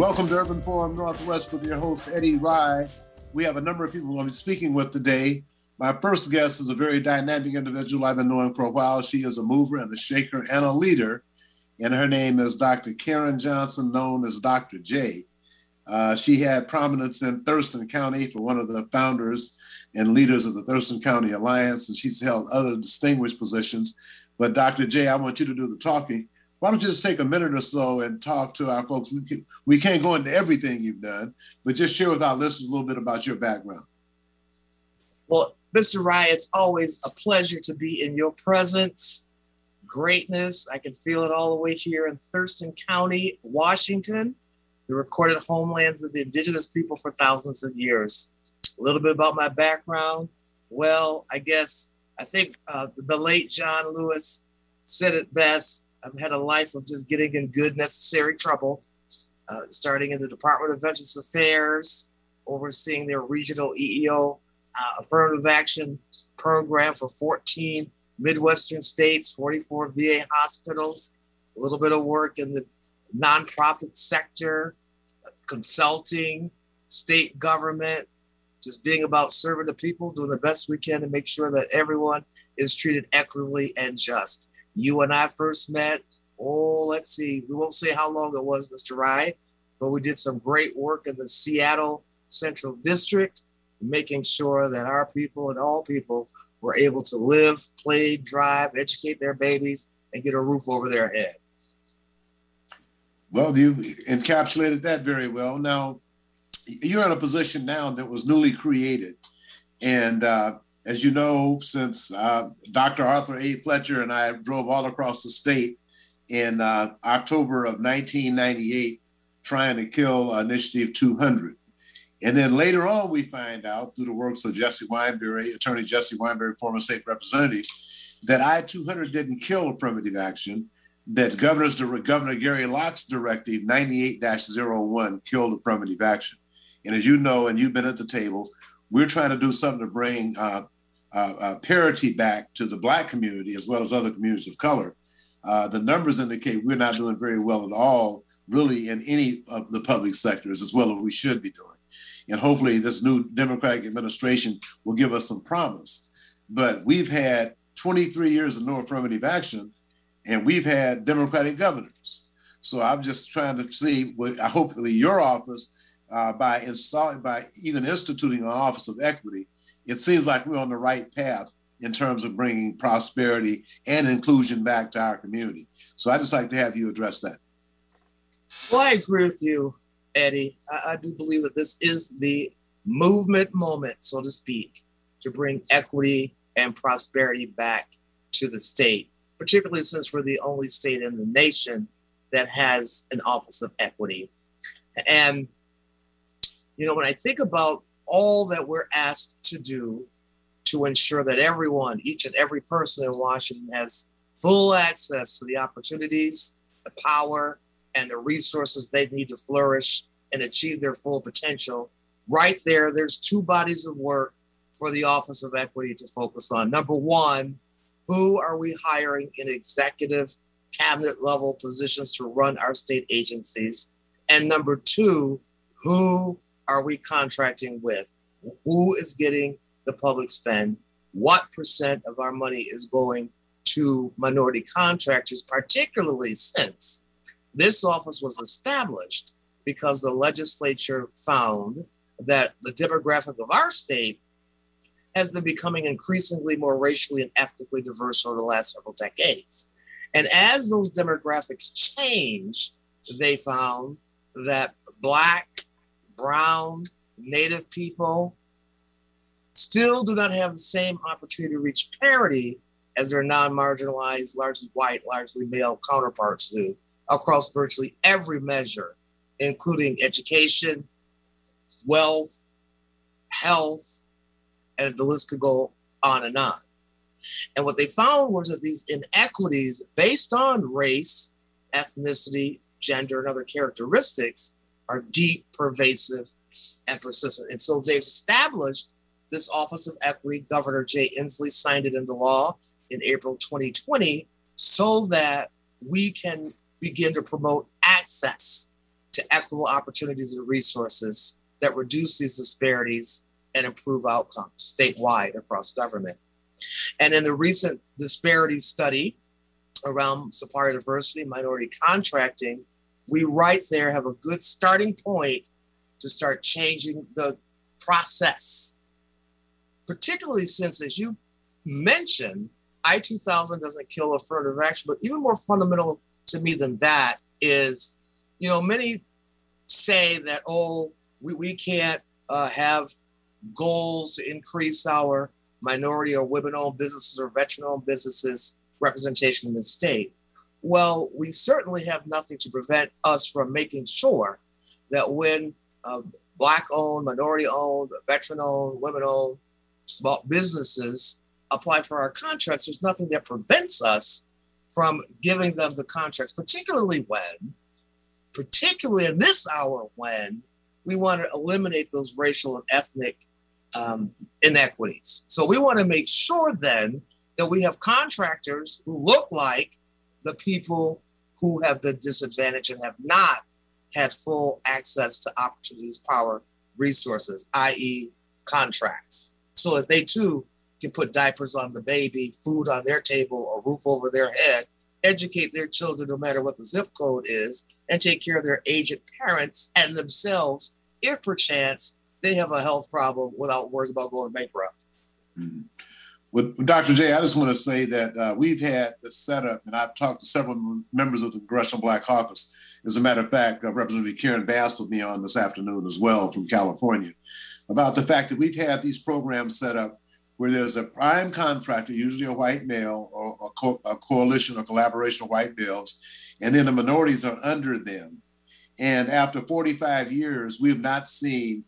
Welcome to Urban Forum Northwest with your host, Eddie Rye. We have a number of people I'll be speaking with today. My first guest is a very dynamic individual I've been knowing for a while. She is a mover and a shaker and a leader, and her name is Dr. Karen Johnson, known as Dr. J. She had prominence in Thurston County for one of the founders and leaders of the Thurston County Alliance, and she's held other distinguished positions. But Dr. J, I want you to do the talking. Why don't you just take a minute or so and talk to our folks? We can't go into everything you've done, but just share with our listeners a little bit about your background. Well, Mr. Rye, it's always a pleasure to be in your presence. Greatness, I can feel it all the way here in Thurston County, Washington, the recorded homelands of the indigenous people for thousands of years. A little bit about my background. Well, I think the late John Lewis said it best. I've had a life of just getting in good, necessary trouble, starting in the Department of Veterans Affairs, overseeing their regional EEO affirmative action program for 14 Midwestern states, 44 VA hospitals, a little bit of work in the nonprofit sector, consulting, state government, just being about serving the people, doing the best we can to make sure that everyone is treated equitably and just. You and I first met, we won't say how long it was, Mr. Rye, but we did some great work in the Seattle Central District, making sure that our people and all people were able to live, play, drive, educate their babies, and get a roof over their head. Well, you encapsulated that very well. Now, you're in a position now that was newly created, and as you know, since Dr. Arthur A. Fletcher and I drove all across the state in October of 1998, trying to kill Initiative 200. And then later on, we find out through the works of Jesse Weinberry, Attorney Jesse Weinberry, former state representative, that I-200 didn't kill primitive action, that Governor Gary Locke's directive 98-01 killed affirmative action. And as you know, and you've been at the table, we're trying to do something to bring parity back to the Black community as well as other communities of color. The numbers indicate we're not doing very well at all, really, in any of the public sectors as well as we should be doing. And hopefully this new Democratic administration will give us some promise. But we've had 23 years of no affirmative action, and we've had Democratic governors. So I'm just trying to see what hopefully your office, by even instituting an office of equity, it seems like we're on the right path in terms of bringing prosperity and inclusion back to our community. So I just like to have you address that. Well, I agree with you, Eddie. I do believe that this is the movement moment, so to speak, to bring equity and prosperity back to the state, particularly since we're the only state in the nation that has an office of equity. And you know, when I think about all that we're asked to do to ensure that everyone, each and every person in Washington has full access to the opportunities, the power, and the resources they need to flourish and achieve their full potential, right there, there's two bodies of work for the Office of Equity to focus on. Number one, who are we hiring in executive cabinet level positions to run our state agencies? And number two, who are we contracting with? Who is getting the public spend? What percent of our money is going to minority contractors, particularly since this office was established because the legislature found that the demographic of our state has been becoming increasingly more racially and ethnically diverse over the last several decades. And as those demographics change, they found that Black, Brown, Native people still do not have the same opportunity to reach parity as their non-marginalized, largely white, largely male counterparts do across virtually every measure, including education, wealth, health, and the list could go on and on. And what they found was that these inequities based on race, ethnicity, gender, and other characteristics are deep, pervasive, and persistent. And so they've established this Office of Equity. Governor Jay Inslee signed it into law in April 2020 so that we can begin to promote access to equitable opportunities and resources that reduce these disparities and improve outcomes statewide across government. And in the recent disparity study around supplier diversity, minority contracting, we right there have a good starting point to start changing the process, particularly since, as you mentioned, I-2000 doesn't kill affirmative action, but even more fundamental to me than that is, you know, many say that, oh, we can't have goals to increase our minority or women-owned businesses or veteran-owned businesses representation in the state. Well, we certainly have nothing to prevent us from making sure that when Black-owned, minority-owned, veteran-owned, women-owned small businesses apply for our contracts, there's nothing that prevents us from giving them the contracts, particularly in this hour when we want to eliminate those racial and ethnic inequities. So we want to make sure then that we have contractors who look like the people who have been disadvantaged and have not had full access to opportunities, power, resources, i.e. contracts, so that they too can put diapers on the baby, food on their table, a roof over their head, educate their children no matter what the zip code is, and take care of their aged parents and themselves if perchance they have a health problem without worrying about going bankrupt. Mm-hmm. Well, Dr. Jay, I just want to say that we've had this setup, and I've talked to several members of the Congressional Black Caucus. As a matter of fact, Representative Karen Bass will be on this afternoon as well from California, about the fact that we've had these programs set up where there's a prime contractor, usually a white male or a coalition or collaboration of white males, and then the minorities are under them. And after 45 years, we have not seen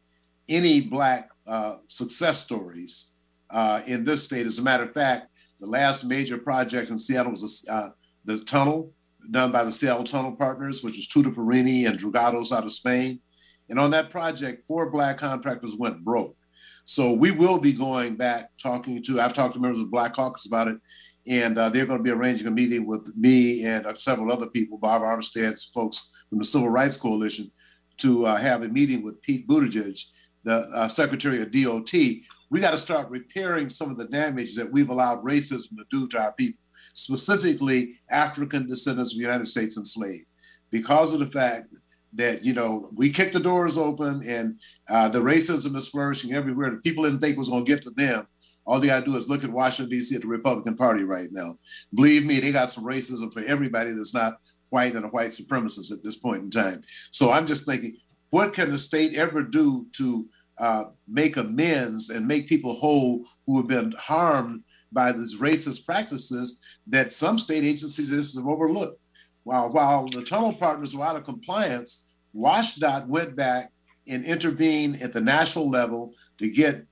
any Black success stories in this state. As a matter of fact, the last major project in Seattle was the tunnel done by the Seattle Tunnel Partners, which was Tutor Perini and Dragados out of Spain. And on that project, 4 Black contractors went broke. So we will be going back I've talked to members of the Black Caucus about it, and they're going to be arranging a meeting with me and several other people, Bob Armstead's folks from the Civil Rights Coalition, to have a meeting with Pete Buttigieg, the Secretary of DOT. We got to start repairing some of the damage that we've allowed racism to do to our people, specifically African descendants of the United States enslaved, because of the fact that, you know, we kicked the doors open and the racism is flourishing everywhere. The people didn't think it was going to get to them. All they got to do is look at Washington, D.C. at the Republican Party right now. Believe me, they got some racism for everybody that's not white and a white supremacist at this point in time. So I'm just thinking, what can the state ever do to make amends and make people whole who have been harmed by these racist practices that some state agencies have overlooked? While the tunnel partners were out of compliance, WSDOT went back and intervened at the national level to get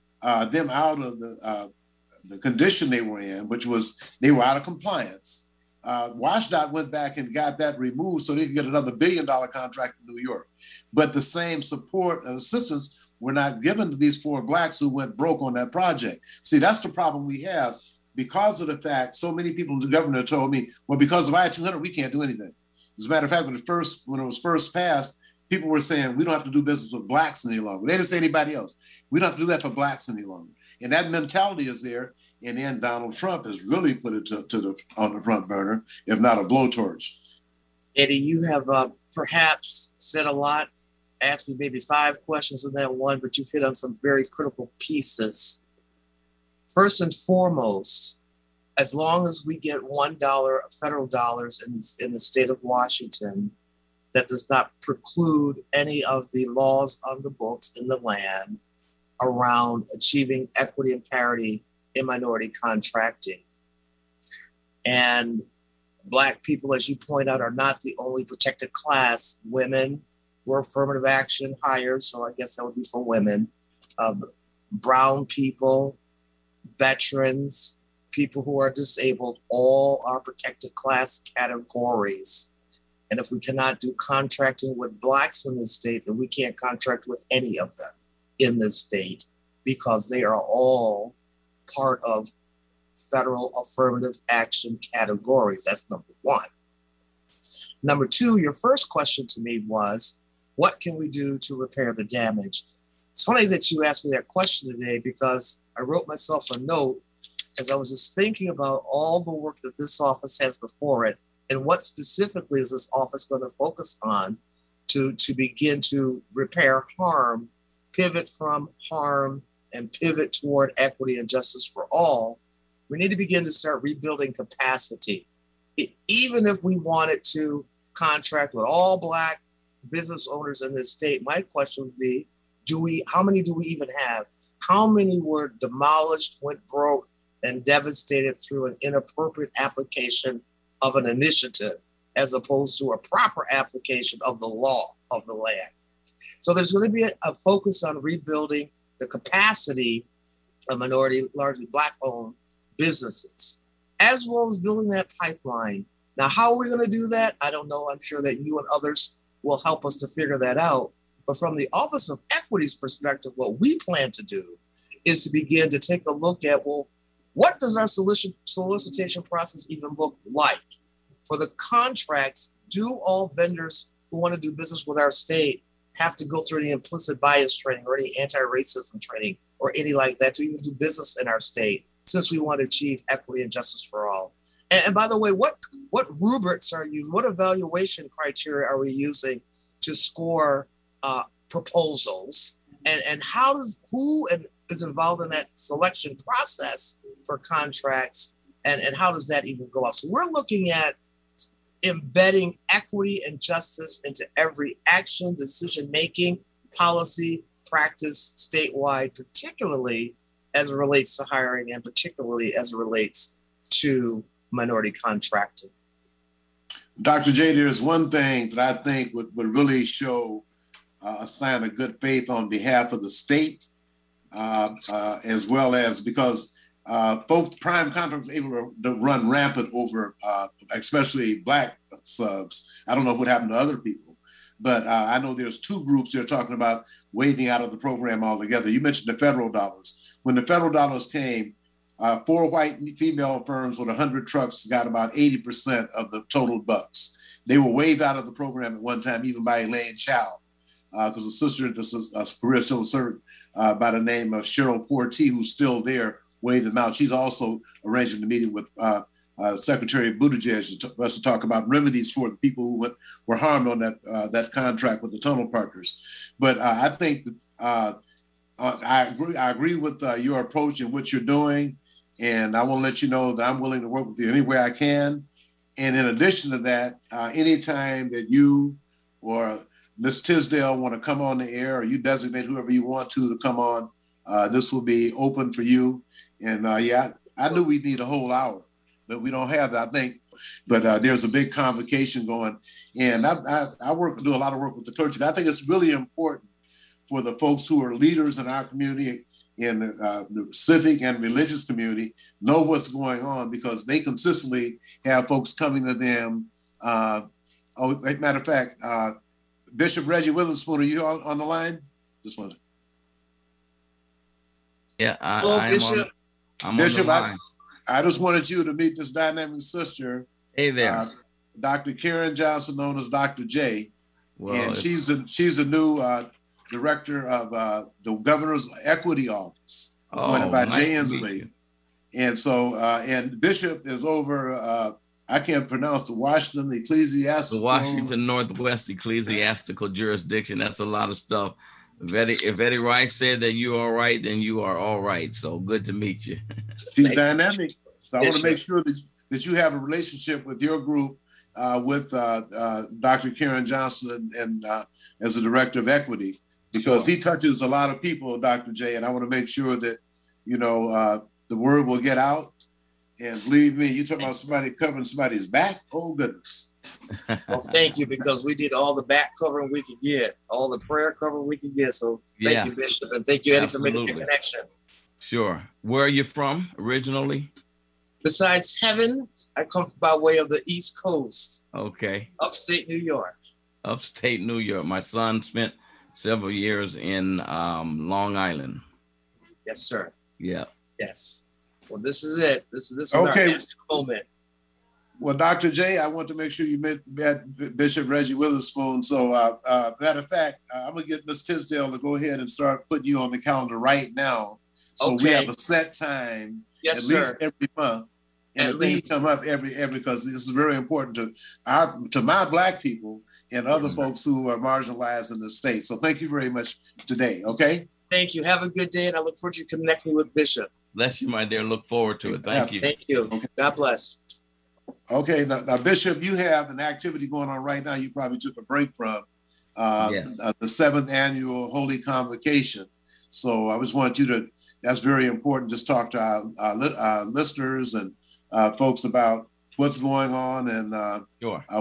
them out of the condition they were in, which was they were out of compliance. WSDOT went back and got that removed so they could get another $1 billion contract in New York. But the same support and assistance were not given to these 4 Blacks who went broke on that project. See, that's the problem we have, because of the fact so many people in the government told me, well, because of I-200, we can't do anything. As a matter of fact, when it was first passed, people were saying, we don't have to do business with Blacks any longer. They didn't say anybody else. We don't have to do that for Blacks any longer. And that mentality is there. And then Donald Trump has really put it on the front burner, if not a blowtorch. Eddie, you have perhaps said a lot, asked me maybe 5 questions in that one, but you've hit on some very critical pieces. First and foremost, as long as we get $1 of federal dollars in the state of Washington, that does not preclude any of the laws on the books in the land around achieving equity and parity in minority contracting. And Black people, as you point out, are not the only protected class. Women were affirmative action hired, so I guess that would be for women. Brown people, veterans, people who are disabled, all are protected class categories. And if we cannot do contracting with Blacks in this state, then we can't contract with any of them in this state, because they are all part of federal affirmative action categories. That's number 1. Number 2, your first question to me was, What can we do to repair the damage? It's funny that you asked me that question today, because I wrote myself a note as I was just thinking about all the work that this office has before it, and what specifically is this office going to focus on to begin to repair harm, pivot from harm, and pivot toward equity and justice for all. We need to begin to start rebuilding capacity. Even if we wanted to contract with all Black business owners in this state, my question would be, how many do we even have? How many were demolished, went broke, and devastated through an inappropriate application of an initiative, as opposed to a proper application of the law of the land? So there's going to be a focus on rebuilding the capacity of minority, largely Black-owned businesses, as well as building that pipeline. Now, how are we going to do that? I don't know. I'm sure that you and others will help us to figure that out. But from the Office of Equity's perspective, what we plan to do is to begin to take a look at, well, what does our solicitation process even look like? For the contracts, do all vendors who want to do business with our state have to go through any implicit bias training or any anti-racism training or any like that to even do business in our state, since we want to achieve equity and justice for all? And by the way, what rubrics are used? What evaluation criteria are we using to score proposals? And how does who and is involved in that selection process for contracts? And how does that even go out? So we're looking at embedding equity and justice into every action, decision-making, policy, practice statewide, particularly as it relates to hiring and particularly as it relates to minority contracting. Dr. Jay, there's one thing that I think would really show a sign of good faith on behalf of the state, as well as because both prime contracts were able to run rampant over, especially Black subs. I don't know what happened to other people, but I know there's two groups they're talking about waving out of the program altogether. You mentioned the federal dollars. When the federal dollars came, four white female firms with 100 trucks got about 80% of the total bucks. They were waved out of the program at one time, even by Elaine Chao, because the sister, a career civil servant by the name of Cheryl Fortee, who's still there, waved them out. She's also arranging a meeting with Secretary Buttigieg for us to talk about remedies for the people who were harmed on that contract with the tunnel partners. But I think I agree with your approach and what you're doing, and I want to let you know that I'm willing to work with you any way I can. And in addition to that, anytime that you or Ms. Tisdale want to come on the air, or you designate whoever you want to come on, this will be open for you. And I knew we'd need a whole hour, but we don't have that, I think. But there's a big convocation going. And I do a lot of work with the clergy. I think it's really important for the folks who are leaders in our community, in the civic and religious community, know what's going on, because they consistently have folks coming to them. As a matter of fact, Bishop Reggie Witherspoon, are you on the line? Just one. Yeah, Bishop, I just wanted you to meet this dynamic sister. Hey there, Dr. Karen Johnson, known as Dr. J, and she's a new director of the Governor's Equity Office, appointed by Jay Inslee. And so, and Bishop is over. I can't pronounce the Washington Northwest Ecclesiastical Jurisdiction. That's a lot of stuff. If Eddie Rice said that you are right, then you are all right. So good to meet you. She's dynamic. So I want to make sure that you have a relationship with your group, with Dr. Karen Johnson and as the director of equity, because he touches a lot of people, Dr. J. And I want to make sure that, the word will get out. And believe me, you talk about somebody covering somebody's back. Oh, goodness. Well, thank you, because we did all the back covering we could get, all the prayer covering we could get. So thank you, Bishop, and thank you, Eddie, for making the connection. Sure. Where are you from originally? Besides heaven, I come by way of the East Coast. Okay. Upstate New York. My son spent several years in Long Island. Yes, sir. Yeah. Yes. Well, this is it. This is our moment. Well, Dr. J, I want to make sure you met Bishop Reggie Witherspoon. So matter of fact, I'm going to get Ms. Tisdale to go ahead and start putting you on the calendar right now. So okay. We have a set time, yes, at least every month. And things come up every because this is very important to my Black people and other folks who are marginalized in the state. So thank you very much today. Okay. Thank you. Have a good day, and I look forward to connecting with Bishop. Bless you, my dear. Look forward to it. Thank you. Thank you. Okay. God bless. Okay. Now, Bishop, you have an activity going on right now. You probably took a break from the 7th annual Holy Convocation. So I just want you to. That's very important. Just talk to our listeners and folks about what's going on and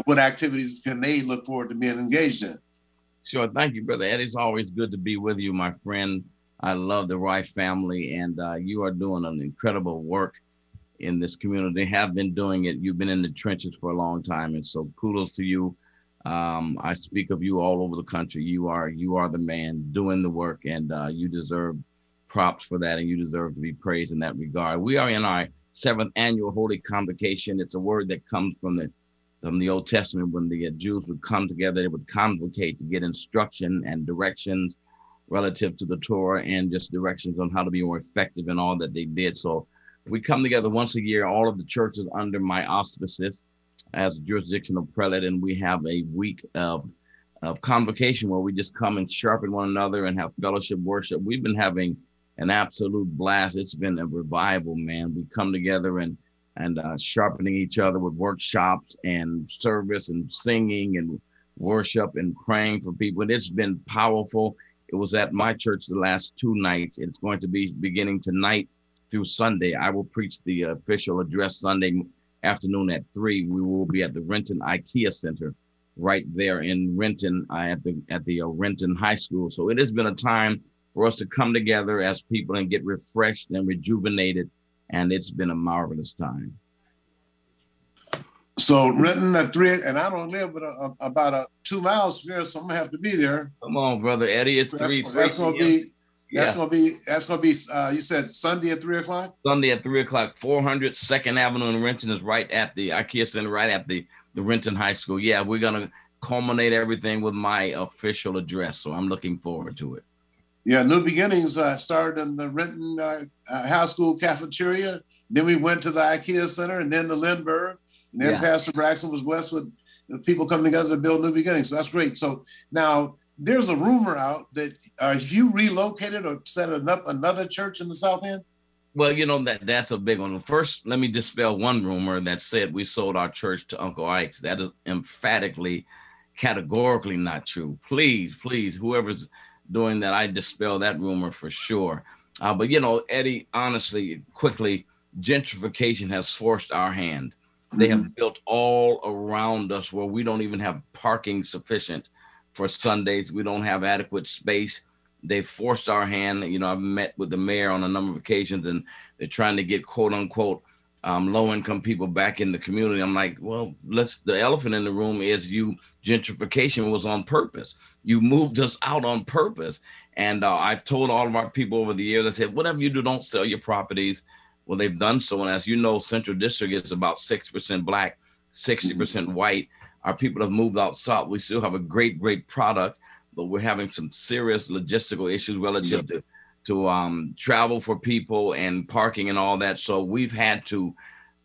what activities can they look forward to being engaged in. Sure. Thank you, Brother Eddie. It's always good to be with you, my friend. I love the Rye family, and you are doing an incredible work in this community. Have been doing it. You've been in the trenches for a long time, and so kudos to you. I speak of you all over the country. You are the man doing the work, and you deserve props for that, and you deserve to be praised in that regard. We are in our 7th annual Holy Convocation. It's a word that comes from the Old Testament. When the Jews would come together, they would convocate to get instruction and directions relative to the Torah and just directions on how to be more effective in all that they did. So we come together once a year, all of the churches under my auspices as a jurisdictional prelate, and we have a week of convocation where we just come and sharpen one another and have fellowship worship. We've been having an absolute blast. It's been a revival, man. We come together and sharpening each other with workshops and service and singing and worship and praying for people. And it's been powerful. It was at my church the last 2 nights. It's going to be beginning tonight through Sunday. I will preach the official address Sunday afternoon at 3. We will be at the Renton IKEA Center right there in Renton at the Renton High School. So it has been a time for us to come together as people and get refreshed and rejuvenated. And it's been a marvelous time. So Renton at 3, and I don't live but about 2 miles from here, so I'm gonna have to be there. Come on, Brother Eddie, it's 3. That's gonna be you said Sunday at 3 o'clock? Sunday at 3 o'clock, 400 2nd Avenue in Renton is right at the IKEA Center, right at the Renton High School. Yeah, we're gonna culminate everything with my official address. So I'm looking forward to it. Yeah, New Beginnings started in the Renton High School cafeteria. Then we went to the IKEA Center and then the Lindbergh. And then Pastor Braxton was blessed with people coming together to build New Beginnings. So that's great. So now there's a rumor out that you relocated or set up another church in the South End? Well, you know, that's a big one. First, let me dispel one rumor that said we sold our church to Uncle Ike's. That is emphatically, categorically not true. Please, whoever's doing that, I dispel that rumor for sure. But you know, Eddie, honestly, quickly, gentrification has forced our hand. They have built all around us where we don't even have parking sufficient for Sundays. We don't have adequate space. They forced our hand. You know, I've met with the mayor on a number of occasions, and they're trying to get quote unquote low-income people back in the community. I'm like, well, the elephant in the room is gentrification was on purpose. You moved us out on purpose. And I've told all of our people over the years, I said, whatever you do, don't sell your properties. Well, they've done so. And as you know, Central District is about 6% Black, 60% white. Our people have moved out south. We still have a great, great product, but we're having some serious logistical issues relative to travel for people and parking and all that. So we've had to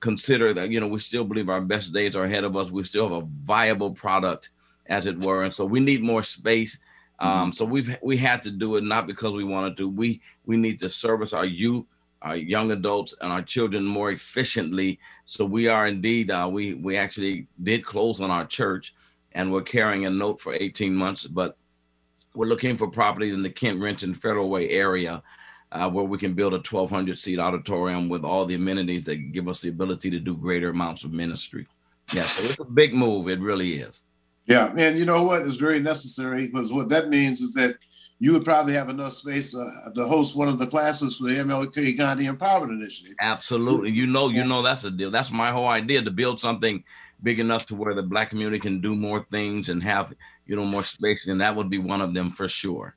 consider that, you know, we still believe our best days are ahead of us. We still have a viable product, as it were. And so we need more space. So we had to do it, not because we wanted to. We need to service our youth, our young adults, and our children more efficiently. So we are indeed, we actually did close on our church, and we're carrying a note for 18 months, but we're looking for properties in the Kent Renton Federal Way area where we can build a 1,200 seat auditorium with all the amenities that give us the ability to do greater amounts of ministry. Yeah, so it's a big move. It really is. Yeah, and you know what is very necessary, because what that means is that you would probably have enough space to host one of the classes for the MLK County Empowerment Initiative. Absolutely. You know, that's a deal. That's my whole idea, to build something big enough to where the Black community can do more things and have, you know, more space. And that would be one of them for sure.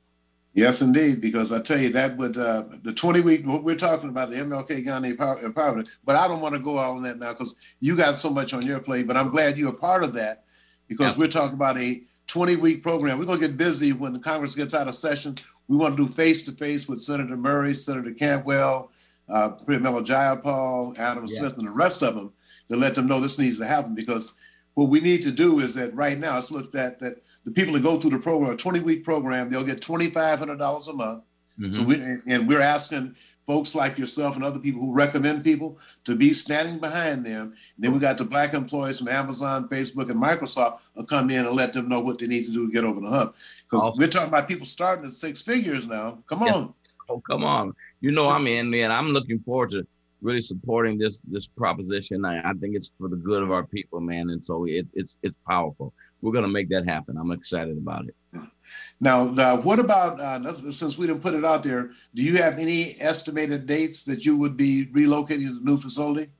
Yes, indeed, because I tell you that would the 20-week we're talking about the MLK Gandhi empowerment. But I don't want to go on that now because you got so much on your plate. But I'm glad you're a part of that because we're talking about a 20-week program. We're going to get busy when the Congress gets out of session. We want to do face-to-face with Senator Murray, Senator Cantwell, Pramila Jayapal, Adam Smith, and the rest of them to let them know this needs to happen. Because what we need to do is that right now it's looked at that the people that go through the program, a 20-week program, they'll get $2,500 a month. Mm-hmm. So we're asking folks like yourself and other people who recommend people to be standing behind them. And then we got the black employees from Amazon, Facebook, and Microsoft will come in and let them know what they need to do to get over the hump. Because we're talking about people starting at six figures now. Come on. Oh, come on. You know, I'm in, man. I'm looking forward to really supporting this proposition. I think it's for the good of our people, man. And so it's powerful. We're going to make that happen. I'm excited about it. Now, what about, since we didn't put it out there, do you have any estimated dates that you would be relocating to the new facility?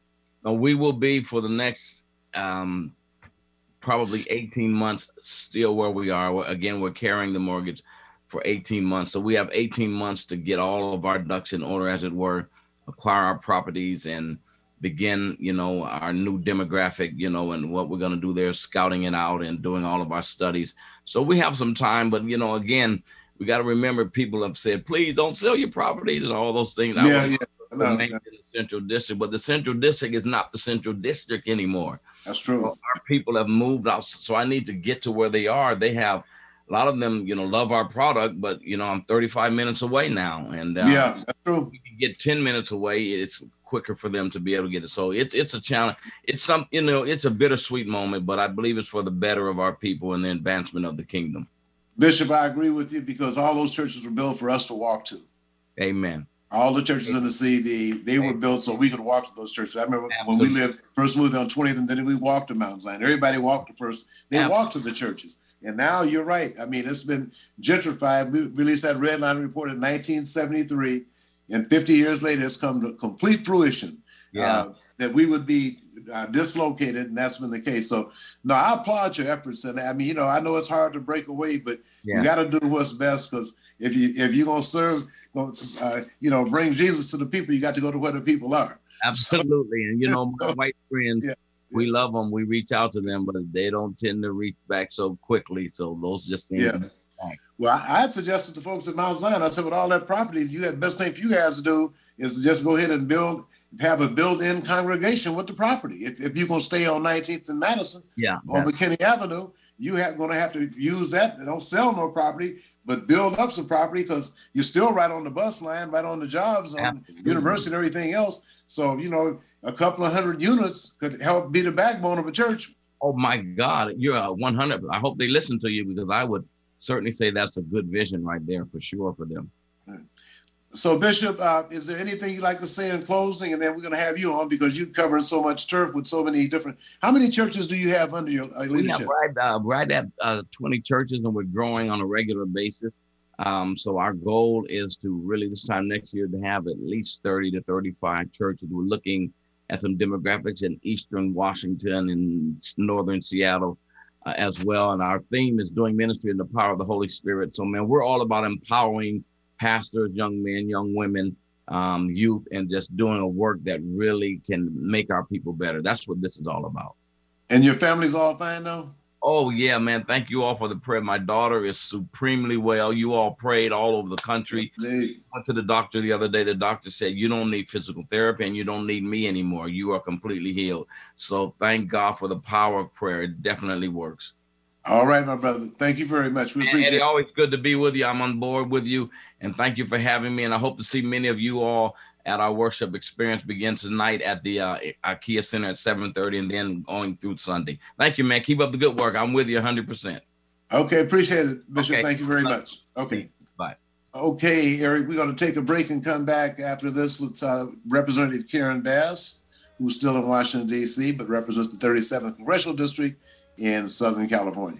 We will be for the next probably 18 months still where we are. Again, we're carrying the mortgage for 18 months. So we have 18 months to get all of our ducks in order, as it were, acquire our properties and begin, you know, our new demographic, you know, and what we're going to do there is scouting it out and doing all of our studies. So we have some time, but, you know, again, we got to remember people have said, please don't sell your properties and all those things. I want to remain in the Central District, but the Central District is not the Central District anymore. That's true. So our people have moved out. So I need to get to where they are. They have a lot of them, you know, love our product, but, you know, I'm 35 minutes away now. And that's true. We can get 10 minutes away. It's quicker for them to be able to get it. So it's a challenge. It's some, you know, it's a bittersweet moment, but I believe it's for the better of our people and the advancement of the kingdom. Bishop, I agree with you because all those churches were built for us to walk to. Amen. All the churches in the CD, they were built so we could walk to those churches. I remember when we lived, first moved on 20th, and then we walked to Mount Zion. Everybody walked to first. They walked to the churches. And now you're right. I mean, it's been gentrified. We released that Red Line report in 1973, and 50 years later, it's come to complete fruition that we would be dislocated, and that's been the case. So, no, I applaud your efforts. And I mean, you know, I know it's hard to break away, but you got to do what's best because if you're going to serve, you know, bring Jesus to the people, you got to go to where the people are. Absolutely. And, you know, my white friends, we love them. We reach out to them, but they don't tend to reach back so quickly. So those just things. Yeah. Well, I suggested to folks at Mount Zion, I said, with all that properties, you have best thing for you guys to do is just go ahead and have a built-in congregation with the property. If you're going to stay on 19th and Madison on McKinney Avenue, you're going to have to use that. Don't sell no property, but build up some property because you're still right on the bus line, right on the jobs, on university and everything else. So, you know, a couple of hundred units could help be the backbone of a church. Oh, my God. You're 100. I hope they listen to you because I would certainly say that's a good vision right there for sure for them. So, Bishop, is there anything you'd like to say in closing? And then we're going to have you on because you cover so much turf with so many different. How many churches do you have under your leadership? We have right at 20 churches, and we're growing on a regular basis. So our goal is to really this time next year to have at least 30 to 35 churches. We're looking at some demographics in eastern Washington and northern Seattle as well. And our theme is doing ministry in the power of the Holy Spirit. So, man, we're all about empowering pastors, young men, young women, youth, and just doing a work that really can make our people better. That's what this is all about. And your family's all fine, though? Oh, yeah, man. Thank you all for the prayer. My daughter is supremely well. You all prayed all over the country. Indeed. I went to the doctor the other day. The doctor said, you don't need physical therapy and you don't need me anymore. You are completely healed. So thank God for the power of prayer. It definitely works. All right, my brother. Thank you very much. We appreciate it. Eddie, always good to be with you. I'm on board with you. And thank you for having me. And I hope to see many of you all at our worship experience begins tonight at the IKEA Center at 7:30 and then going through Sunday. Thank you, man. Keep up the good work. I'm with you 100%. Okay. Appreciate it, Bishop. Okay. Thank you very much. Okay. Bye. Okay, Eric, we're going to take a break and come back after this with Representative Karen Bass, who's still in Washington, D.C., but represents the 37th Congressional District in Southern California.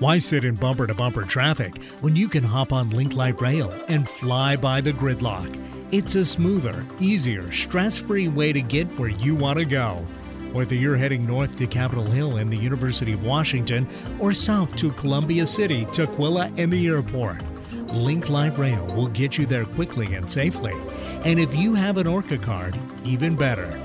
Why sit in bumper-to-bumper traffic when you can hop on Link Light Rail and fly by the gridlock? It's a smoother, easier, stress-free way to get where you want to go. Whether you're heading north to Capitol Hill and the University of Washington or south to Columbia City, Tukwila, and the airport, Link Light Rail will get you there quickly and safely. And if you have an ORCA card, even better.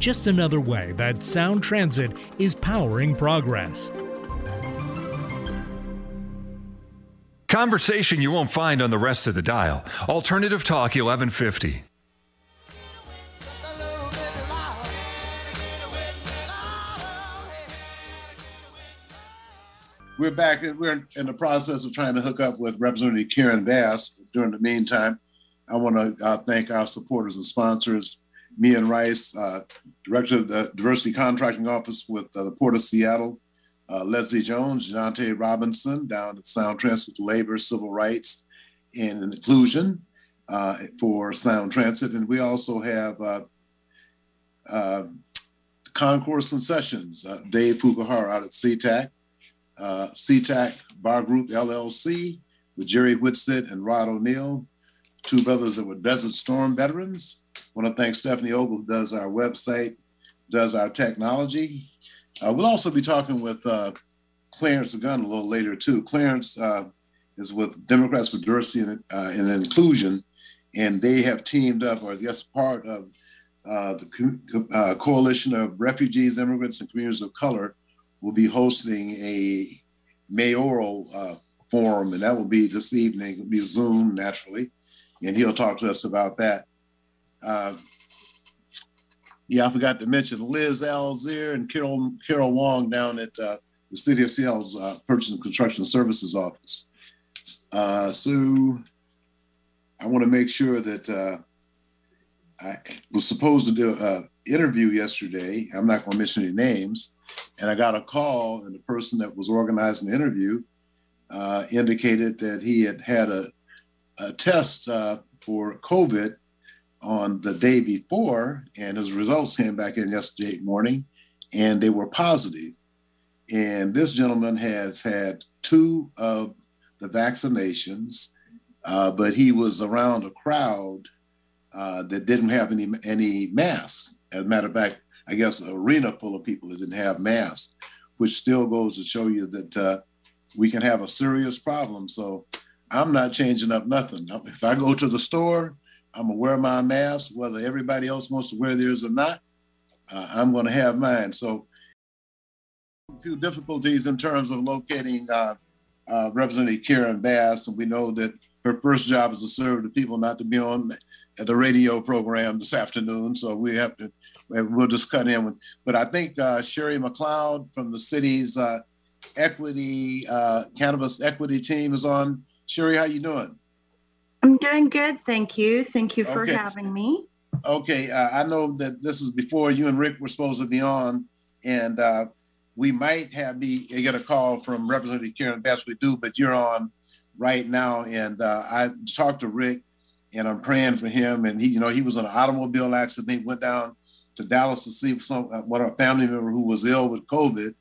Just another way that Sound Transit is powering progress. Conversation you won't find on the rest of the dial. Alternative Talk 1150. We're back. We're in the process of trying to hook up with Representative Karen Bass. During the meantime, I want to thank our supporters and sponsors. Ian Rice, Director of the Diversity Contracting Office with the Port of Seattle, Leslie Jones, Jante Robinson, down at Sound Transit with Labor, Civil Rights, and Inclusion for Sound Transit. And we also have Concourse and Sessions, Dave Pukahara out at SeaTac, SeaTac Bar Group LLC with Jerry Whitsitt and Rod O'Neill, two brothers that were Desert Storm veterans. I want to thank Stephanie Ogle, who does our website, does our technology. We'll also be talking with Clarence Gunn a little later, too. Clarence is with Democrats for Diversity and Inclusion, and they have teamed up, or yes, part of the Coalition of Refugees, Immigrants, and Communities of Color will be hosting a mayoral forum, and that will be this evening. It'll be Zoom, naturally, and he'll talk to us about that. I forgot to mention Liz Alzir and Carol Wong down at the City of Seattle's Purchasing and Construction Services Office. So I want to make sure that I was supposed to do an interview yesterday. I'm not going to mention any names. And I got a call, and the person that was organizing the interview indicated that he had had a test for COVID on the day before, and his results came back in yesterday morning, and they were positive. And this gentleman has had two of the vaccinations, but he was around a crowd that didn't have any masks. As a matter of fact, I guess an arena full of people that didn't have masks, which still goes to show you that we can have a serious problem. So I'm not changing up nothing. If I go to the store, I'm going to wear my mask, whether everybody else wants to wear theirs or not. I'm going to have mine. So a few difficulties in terms of locating Representative Karen Bass, and we know that her first job is to serve the people, not to be on the radio program this afternoon. So we'll just cut in. But I think Sherry MacLeod from the city's cannabis equity team is on. Sherry, how you doing? I'm doing good, thank you. Thank you for having me. Okay, I know that this is before you and Rick were supposed to be on, and we might get a call from Representative Karen Bass. We do, but you're on right now, and I talked to Rick, and I'm praying for him. And he, you know, he was in an automobile accident. He went down to Dallas to see one of our family member who was ill with COVID.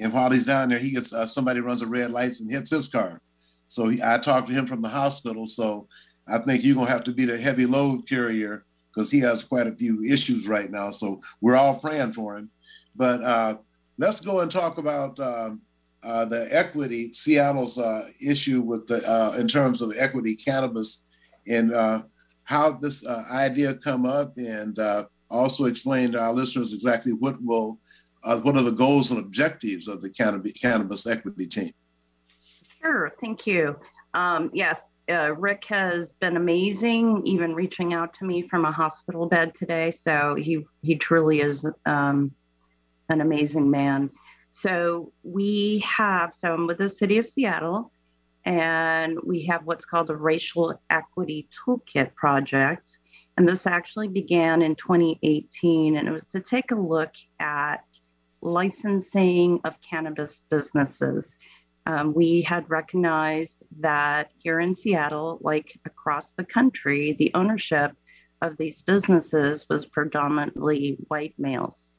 And while he's down there, he gets somebody runs a red light and hits his car. So I talked to him from the hospital. So I think you're gonna have to be the heavy load carrier because he has quite a few issues right now. So we're all praying for him. But let's go and talk about the equity, Seattle's issue with the in terms of equity cannabis and how this idea come up, and also explain to our listeners exactly what are the goals and objectives of the cannabis equity team. Sure, thank you. Yes, Rick has been amazing, even reaching out to me from a hospital bed today. So he truly is an amazing man. So we have, so I'm with the City of Seattle, and we have what's called a Racial Equity Toolkit Project. And this actually began in 2018, and it was to take a look at licensing of cannabis businesses. We had recognized that here in Seattle, like across the country, the ownership of these businesses was predominantly white males.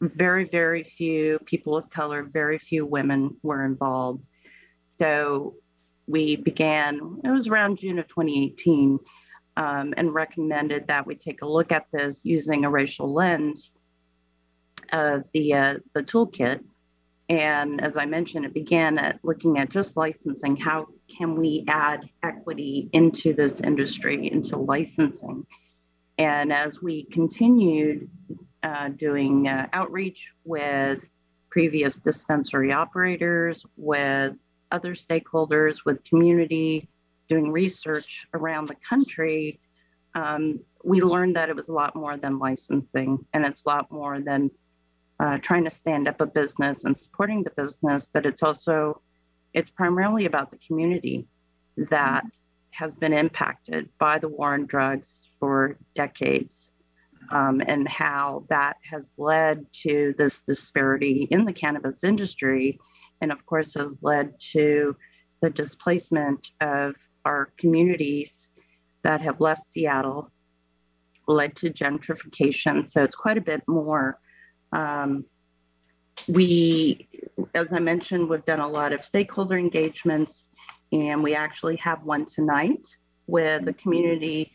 Very, very few people of color, very few women were involved. So we began, it was around June of 2018, and recommended that we take a look at this using a racial lens of the toolkit. And as I mentioned, it began at looking at just licensing. How can we add equity into this industry, into licensing? And as we continued doing outreach with previous dispensary operators, with other stakeholders, with community, doing research around the country, we learned that it was a lot more than licensing, and it's a lot more than trying to stand up a business and supporting the business, but it's primarily about the community that has been impacted by the war on drugs for decades, and how that has led to this disparity in the cannabis industry, and of course has led to the displacement of our communities that have left Seattle, led to gentrification. So it's quite a bit more. We, as I mentioned, we've done a lot of stakeholder engagements, and we actually have one tonight with a community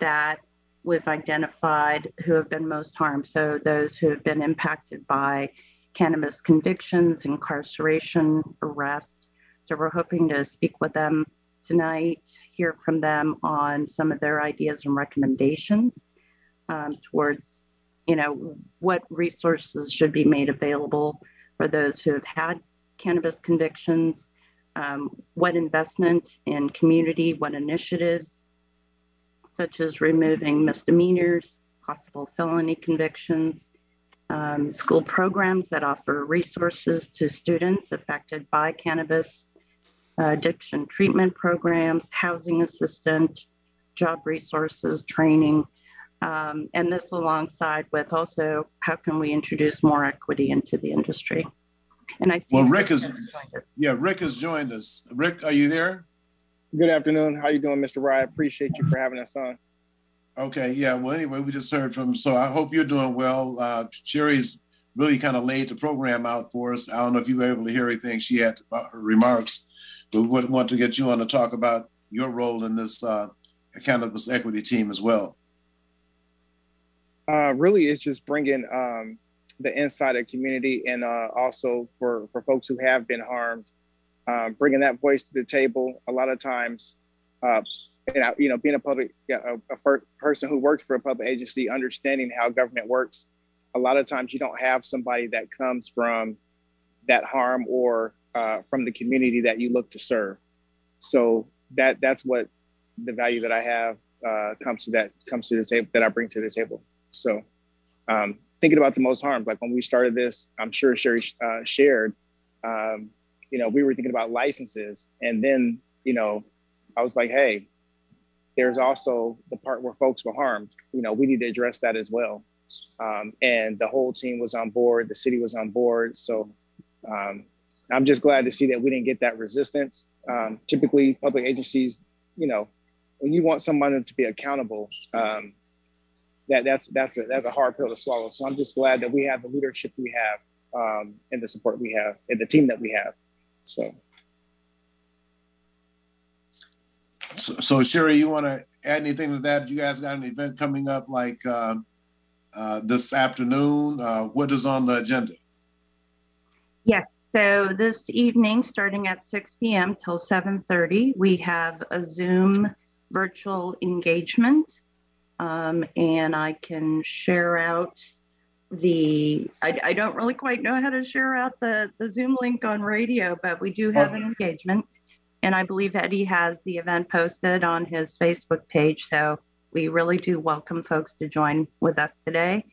that we've identified who have been most harmed. So those who have been impacted by cannabis convictions, incarceration, arrests. So we're hoping to speak with them tonight, hear from them on some of their ideas and recommendations towards what resources should be made available for those who have had cannabis convictions, what investment in community, what initiatives, such as removing misdemeanors, possible felony convictions, school programs that offer resources to students affected by cannabis, addiction treatment programs, housing assistance, job resources, training. And this alongside with also, how can we introduce more equity into the industry? And I see Rick has joined us. Rick, are you there? Good afternoon. How you doing, Mr. Rye? I appreciate you for having us on. Okay. Yeah. Well, anyway, we just heard from him. So I hope you're doing well. Sherry's really kind of laid the program out for us. I don't know if you were able to hear everything she had about her remarks, but we want to get you on to talk about your role in this cannabis equity team as well. Really, it's just bringing the insider community and also for folks who have been harmed, bringing that voice to the table. A lot of times, being a person who works for a public agency, understanding how government works, a lot of times you don't have somebody that comes from that harm or from the community that you look to serve. So that's what the value that I have I bring to the table. So thinking about the most harmed, like when we started this, I'm sure Sherry shared, we were thinking about licenses. And then, I was like, hey, there's also the part where folks were harmed. We need to address that as well. And the whole team was on board. The city was on board. So I'm just glad to see that we didn't get that resistance. Typically, public agencies, when you want somebody to be accountable, that's a hard pill to swallow. So I'm just glad that we have the leadership we have, and the support we have, and the team that we have. So Sherry, you want to add anything to that? You guys got an event coming up like this afternoon? What is on the agenda? Yes, so this evening, starting at 6 p.m. till 7:30, we have a Zoom virtual engagement, and I can share out I don't really quite know how to share out the Zoom link on radio, but we do have an engagement, and I believe Eddie has the event posted on his Facebook page, so we really do welcome folks to join with us today.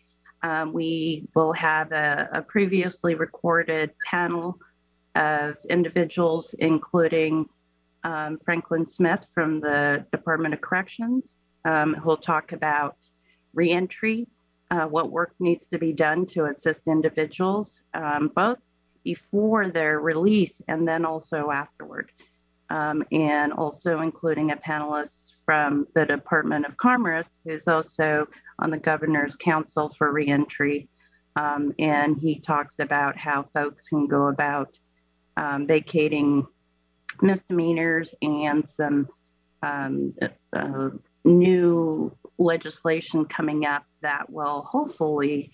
We will have a previously recorded panel of individuals, including Franklin Smith from the Department of Corrections, who'll talk about reentry, what work needs to be done to assist individuals, both before their release and then also afterward. And also including a panelist from the Department of Commerce, who's also on the Governor's Council for Reentry. And he talks about how folks can go about vacating misdemeanors and some new legislation coming up that will hopefully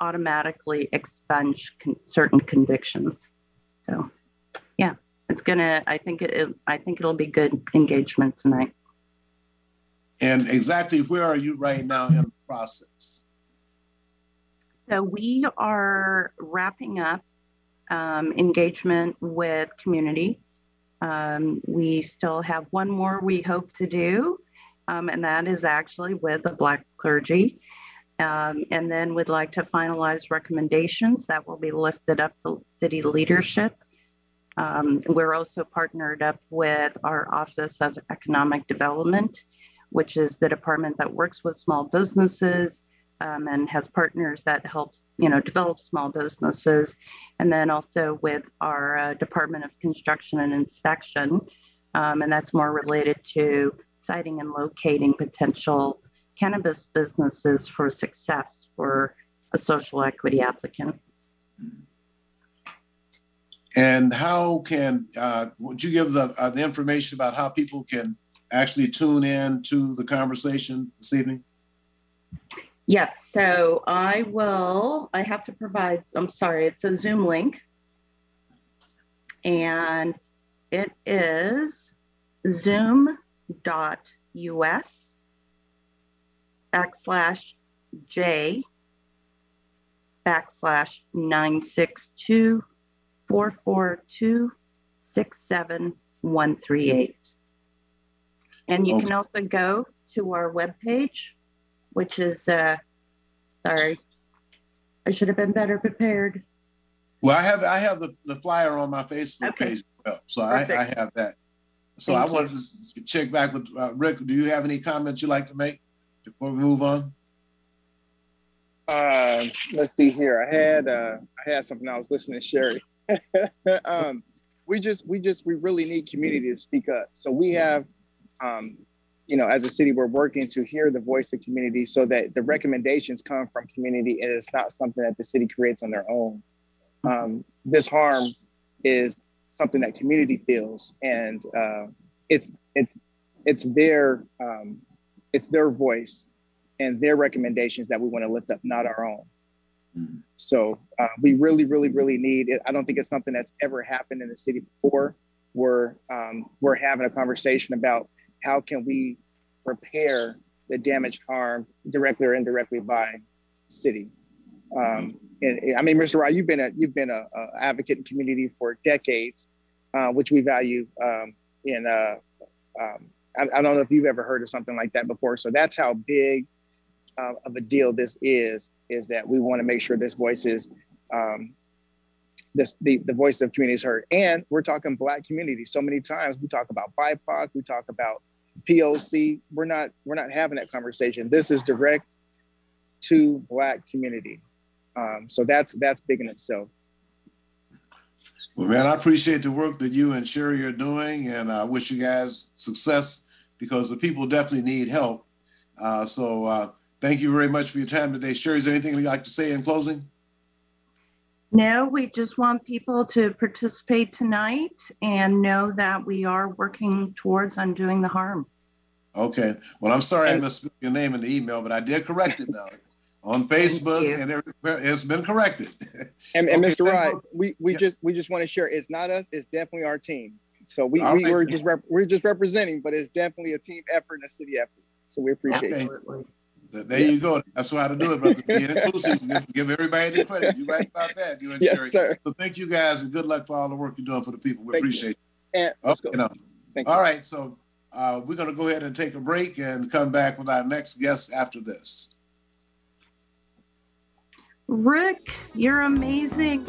automatically expunge certain convictions. So, yeah. I think it'll be good engagement tonight. And exactly where are you right now in the process? So we are wrapping up engagement with community. We still have one more we hope to do, and that is actually with the Black clergy. And then we'd like to finalize recommendations that will be lifted up to city leadership. We're also partnered up with our Office of Economic Development, which is the department that works with small businesses and has partners that helps, develop small businesses. And then also with our Department of Construction and Inspection, and that's more related to siting and locating potential cannabis businesses for success for a social equity applicant. And how can, would you give the information about how people can actually tune in to the conversation this evening? Yes, so I have to provide, it's a Zoom link. And it is zoom.us/J/962 442-67138. And you can also go to our webpage, which is, sorry, I should have been better prepared. Well, I have the flyer on my Facebook page, so I have that. So I wanted to check back with Rick. Do you have any comments you'd like to make before we move on? Let's see here. I had something I was listening to Sherry. We really need community to speak up. So we have, as a city, we're working to hear the voice of community so that the recommendations come from community and it's not something that the city creates on their own. This harm is something that community feels, and it's their voice and their recommendations that we want to lift up, not our own. So we really, really, really need it. I don't think it's something that's ever happened in the city before. We're having a conversation about how can we repair the damage harmed directly or indirectly by city. Mr. Rye, you've been a advocate in community for decades, which we value. I don't know if you've ever heard of something like that before. So that's how big of a deal this is that we want to make sure this voice is the voice of community is heard. And we're talking Black community. So many times we talk about BIPOC, we talk about POC. We're not having that conversation. This is direct to Black community. So that's big in itself. Well, man, I appreciate the work that you and Sherry are doing, and I wish you guys success because the people definitely need help. Thank you very much for your time today. Sherry, is there anything you'd like to say in closing? No, we just want people to participate tonight and know that we are working towards undoing the harm. Okay. Well, I'm sorry I misspelled your name in the email, but I did correct it now on Facebook, and it's been corrected. And okay, Mr. Rye, we just want to share. It's not us. It's definitely our team. So we're just representing, but it's definitely a team effort and a city effort. So we appreciate it. Absolutely. There you go. That's how to do it, brother. Be inclusive. Give everybody the credit. You're right about that. You and Sherry. Sir. So thank you guys, and good luck for all the work you're doing for the people. We appreciate you. And let's go. All right. So we're going to go ahead and take a break and come back with our next guest after this. Rick, you're amazing.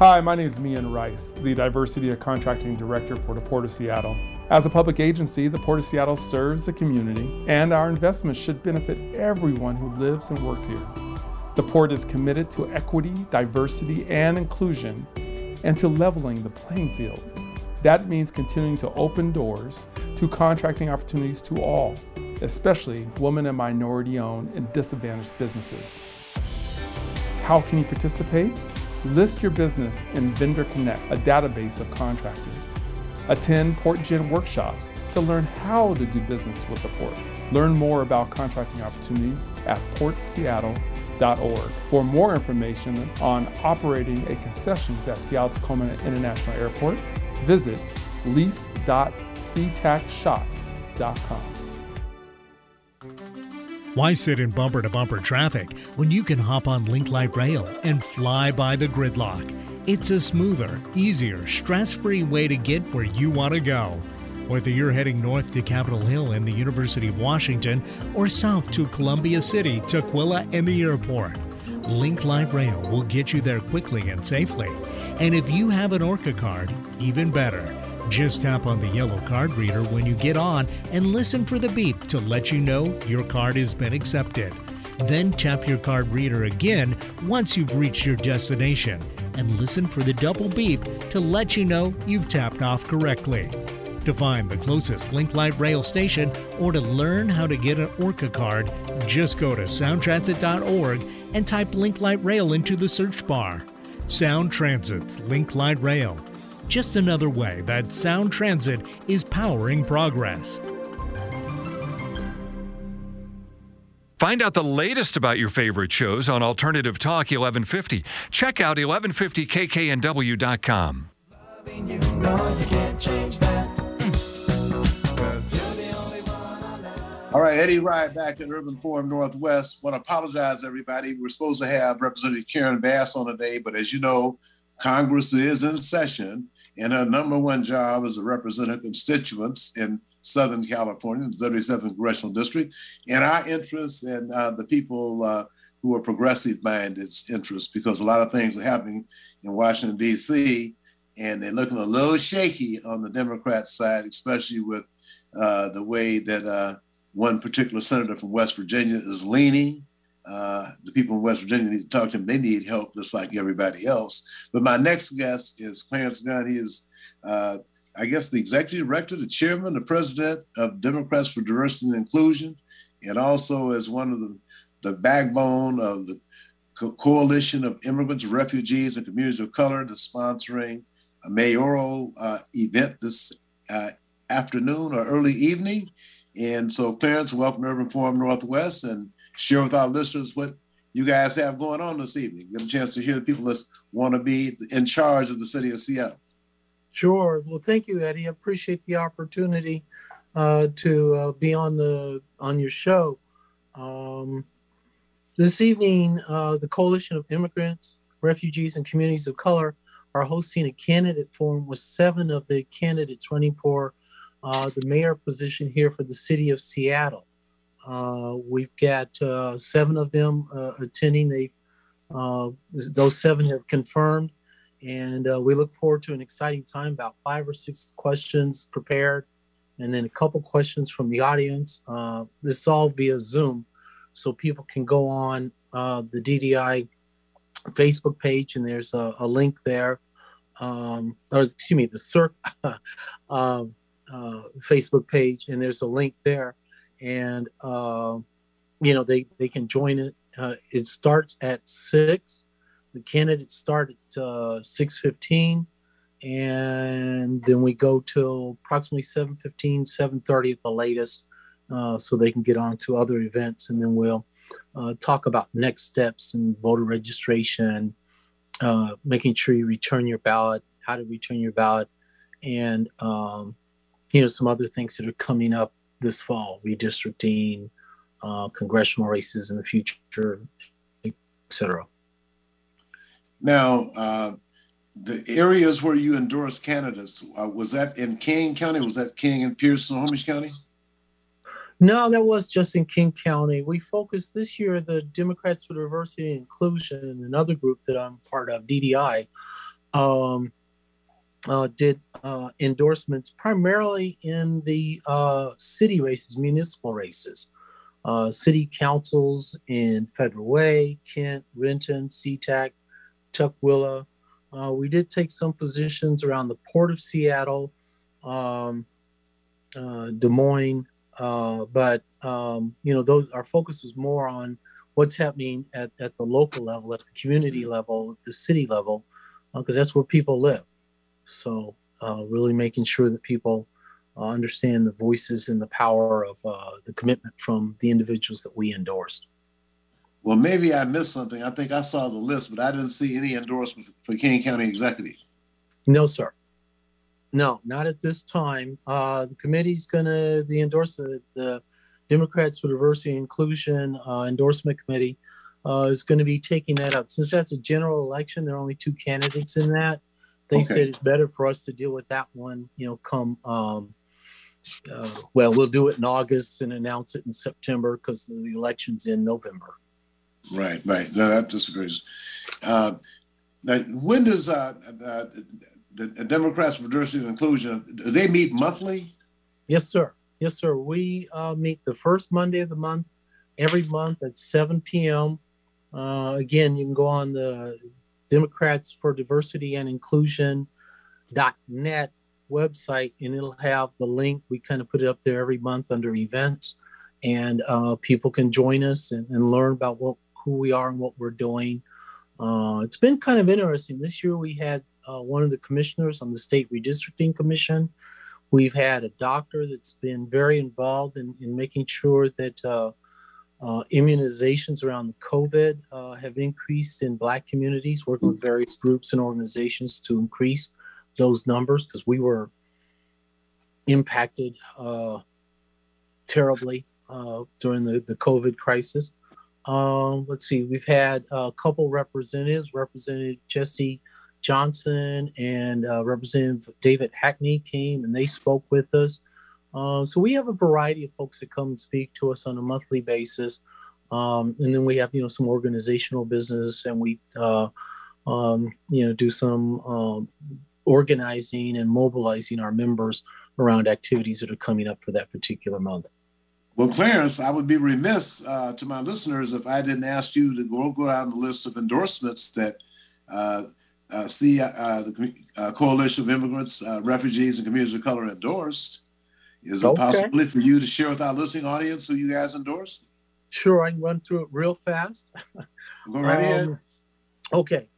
Hi, my name is Ian Rice, the Diversity and Contracting Director for the Port of Seattle. As a public agency, the Port of Seattle serves the community, and our investments should benefit everyone who lives and works here. The Port is committed to equity, diversity, and inclusion, and to leveling the playing field. That means continuing to open doors to contracting opportunities to all, especially women and minority-owned and disadvantaged businesses. How can you participate? List your business in Vendor Connect, a database of contractors. Attend Port Gen workshops to learn how to do business with the Port. Learn more about contracting opportunities at portseattle.org. For more information on operating a concessions at Seattle Tacoma International Airport, visit lease.ctacshops.com. Why sit in bumper-to-bumper traffic when you can hop on Link Light Rail and fly by the gridlock? It's a smoother, easier, stress-free way to get where you want to go. Whether you're heading north to Capitol Hill and the University of Washington or south to Columbia City, Tukwila, and the airport, Link Light Rail will get you there quickly and safely. And if you have an ORCA card, even better. Just tap on the yellow card reader when you get on and listen for the beep to let you know your card has been accepted. Then tap your card reader again once you've reached your destination and listen for the double beep to let you know you've tapped off correctly. To find the closest Link Light Rail station or to learn how to get an ORCA card, just go to soundtransit.org and type Link Light Rail into the search bar. Sound Transit's Link Light Rail. Just another way that Sound Transit is powering progress. Find out the latest about your favorite shows on Alternative Talk 1150. Check out 1150kknw.com. All right, Eddie Rye back at Urban Forum Northwest. Want to apologize, everybody. We were supposed to have Representative Karen Bass on today, but as you know, Congress is in session. And her number one job is to represent her constituents in Southern California, the 37th Congressional District, and our interests and the people who are progressive-minded interests, because a lot of things are happening in Washington, D.C., and they're looking a little shaky on the Democrat side, especially with the way that one particular senator from West Virginia is leaning. The people in West Virginia need to talk to them. They need help just like everybody else. But my next guest is Clarence Gunn. He is, the executive director, the chairman, the president of Democrats for Diversity and Inclusion, and also is one of the backbone of the Coalition of Immigrants, Refugees, and Communities of Color, that's sponsoring a mayoral event this afternoon or early evening. And so, Clarence, welcome to Urban Forum Northwest, and share with our listeners what you guys have going on this evening. Get a chance to hear the people that want to be in charge of the city of Seattle. Sure. Well, thank you, Eddie. I appreciate the opportunity to be on your show. This evening, the Coalition of Immigrants, Refugees, and Communities of Color are hosting a candidate forum with 7 of the candidates running for the mayor position here for the city of Seattle. We've got 7 of them attending. Those 7 have confirmed, and we look forward to an exciting time, about 5 or 6 questions prepared and then a couple questions from the audience. This is all via Zoom, so people can go on the DDI Facebook page, and there's a link there. The CIRC Facebook page, and there's a link there. And, they can join it. It starts at 6. The candidates start at 6:15, and then we go till approximately 7:15, 7:30 at the latest, so they can get on to other events. And then we'll talk about next steps and voter registration, making sure you return your ballot, how to return your ballot, and, some other things that are coming up this fall, redistricting, congressional races in the future, et cetera. Now, the areas where you endorse candidates, was that in King County? Was that King and Pierce and Homish County? No, that was just in King County. We focused this year, the Democrats for Diversity and Inclusion, another group that I'm part of, DDI, did endorsements primarily in the city races, municipal races, city councils in Federal Way, Kent, Renton, SeaTac, Tukwila. We did take some positions around the Port of Seattle, Des Moines, but our focus was more on what's happening at the local level, at the community level, at the city level, because that's where people live. So really making sure that people understand the voices and the power of the commitment from the individuals that we endorsed. Well, maybe I missed something. I think I saw the list, but I didn't see any endorsement for King County Executive. No, sir. No, not at this time. The committee's going to be endorsing the Democrats for Diversity and Inclusion Endorsement Committee is going to be taking that up. Since that's a general election, there are only 2 candidates in that. They said it's better for us to deal with that one, come we'll do it in August and announce it in September because the election's in November. Right. No, that disagrees. Now, when does the Democrats for Diversity and Inclusion, do they meet monthly? Yes, sir. We meet the first Monday of the month, every month at 7 p.m. Again, you can go on the Democrats for Diversity and Inclusion.net website, and it'll have the link. We kind of put it up there every month under events, and people can join us and learn about who we are and what we're doing. It's been kind of interesting. This year we had one of the commissioners on the State Redistricting Commission. We've had a doctor that's been very involved in making sure that immunizations around COVID have increased in Black communities, working with various groups and organizations to increase those numbers because we were impacted terribly during the COVID crisis. We've had a couple representatives, Representative Jesse Johnson and Representative David Hackney came and they spoke with us. So we have a variety of folks that come and speak to us on a monthly basis. And then we have, some organizational business, and we, do some organizing and mobilizing our members around activities that are coming up for that particular month. Well, Clarence, I would be remiss to my listeners if I didn't ask you to go down the list of endorsements that the Coalition of Immigrants, Refugees and Communities of Color endorsed. Is it possible for you to share with our listening audience who you guys endorsed? Sure, I can run through it real fast. Go right ahead. Okay,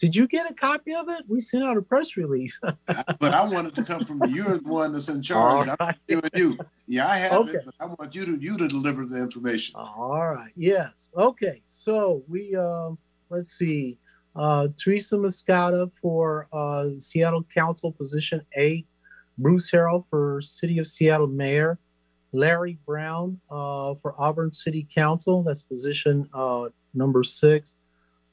did you get a copy of it? We sent out a press release. But I want it to come from you. You're the one that's in charge. Right. I'm doing you. Yeah, I have it, but I want you to deliver the information. All right. Yes. Okay. So we Teresa Moscata for Seattle Council position 8. Bruce Harrell for City of Seattle Mayor, Larry Brown for Auburn City Council, that's position number 6,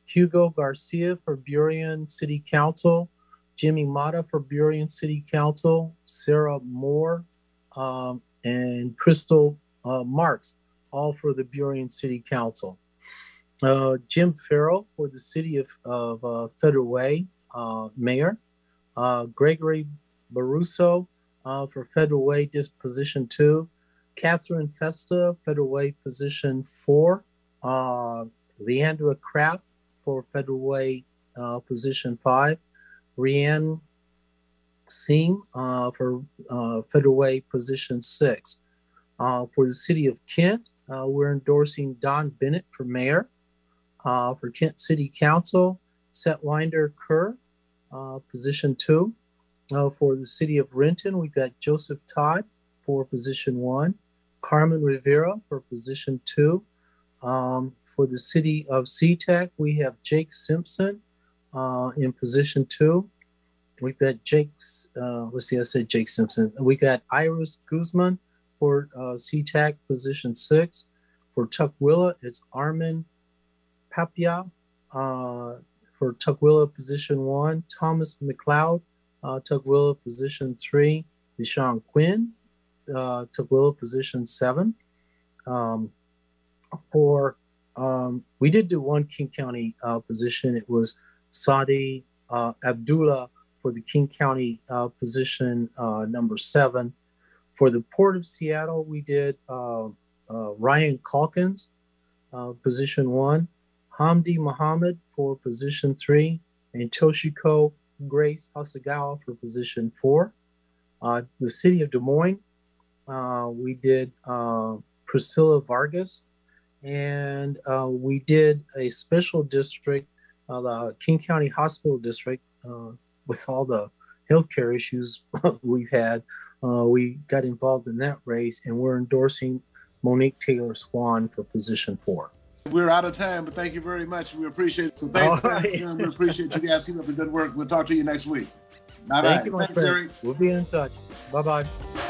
Hugo Garcia for Burien City Council, Jimmy Mata for Burien City Council, Sarah Moore and Crystal Marks, all for the Burien City Council. Jim Farrell for the City of Federal Way Mayor, Gregory Barruso for Federal Way Disposition 2. Catherine Festa, Federal Way Position 4. Leandra Kraft for Federal Way Position 5. Rianne Singh for Federal Way Position 6. For the City of Kent, we're endorsing Don Bennett for mayor. For Kent City Council, Setwinder Kerr, Position 2. For the City of Renton, we've got Joseph Todd for Position 1. Carmen Rivera for Position 2. For the City of SeaTac, we have Jake Simpson in Position 2. We've got We've got Iris Guzman for SeaTac, Position 6. For Tukwila, it's Armin Papia for Tukwila, Position 1. Thomas McLeod, Tukwila, Position 3. Deshaun Quinn, Tukwila, Position 7. We did do one King County position. It was Saadi Abdullah for the King County position number 7. For the Port of Seattle, we did Ryan Calkins, position 1. Hamdi Muhammad for position 3. And Toshiko Grace Hasagawa for position 4. The City of Des Moines, we did Priscilla Vargas. And we did a special district, the King County Hospital District, with all the healthcare issues we've had. We got involved in that race, and we're endorsing Monique Taylor Swan for position 4. We're out of time, but thank you very much. We appreciate it. So thanks for asking. Right. We appreciate you guys keeping up the good work. We'll talk to you next week. Bye-bye. Thanks, Eric. We'll be in touch. Bye-bye.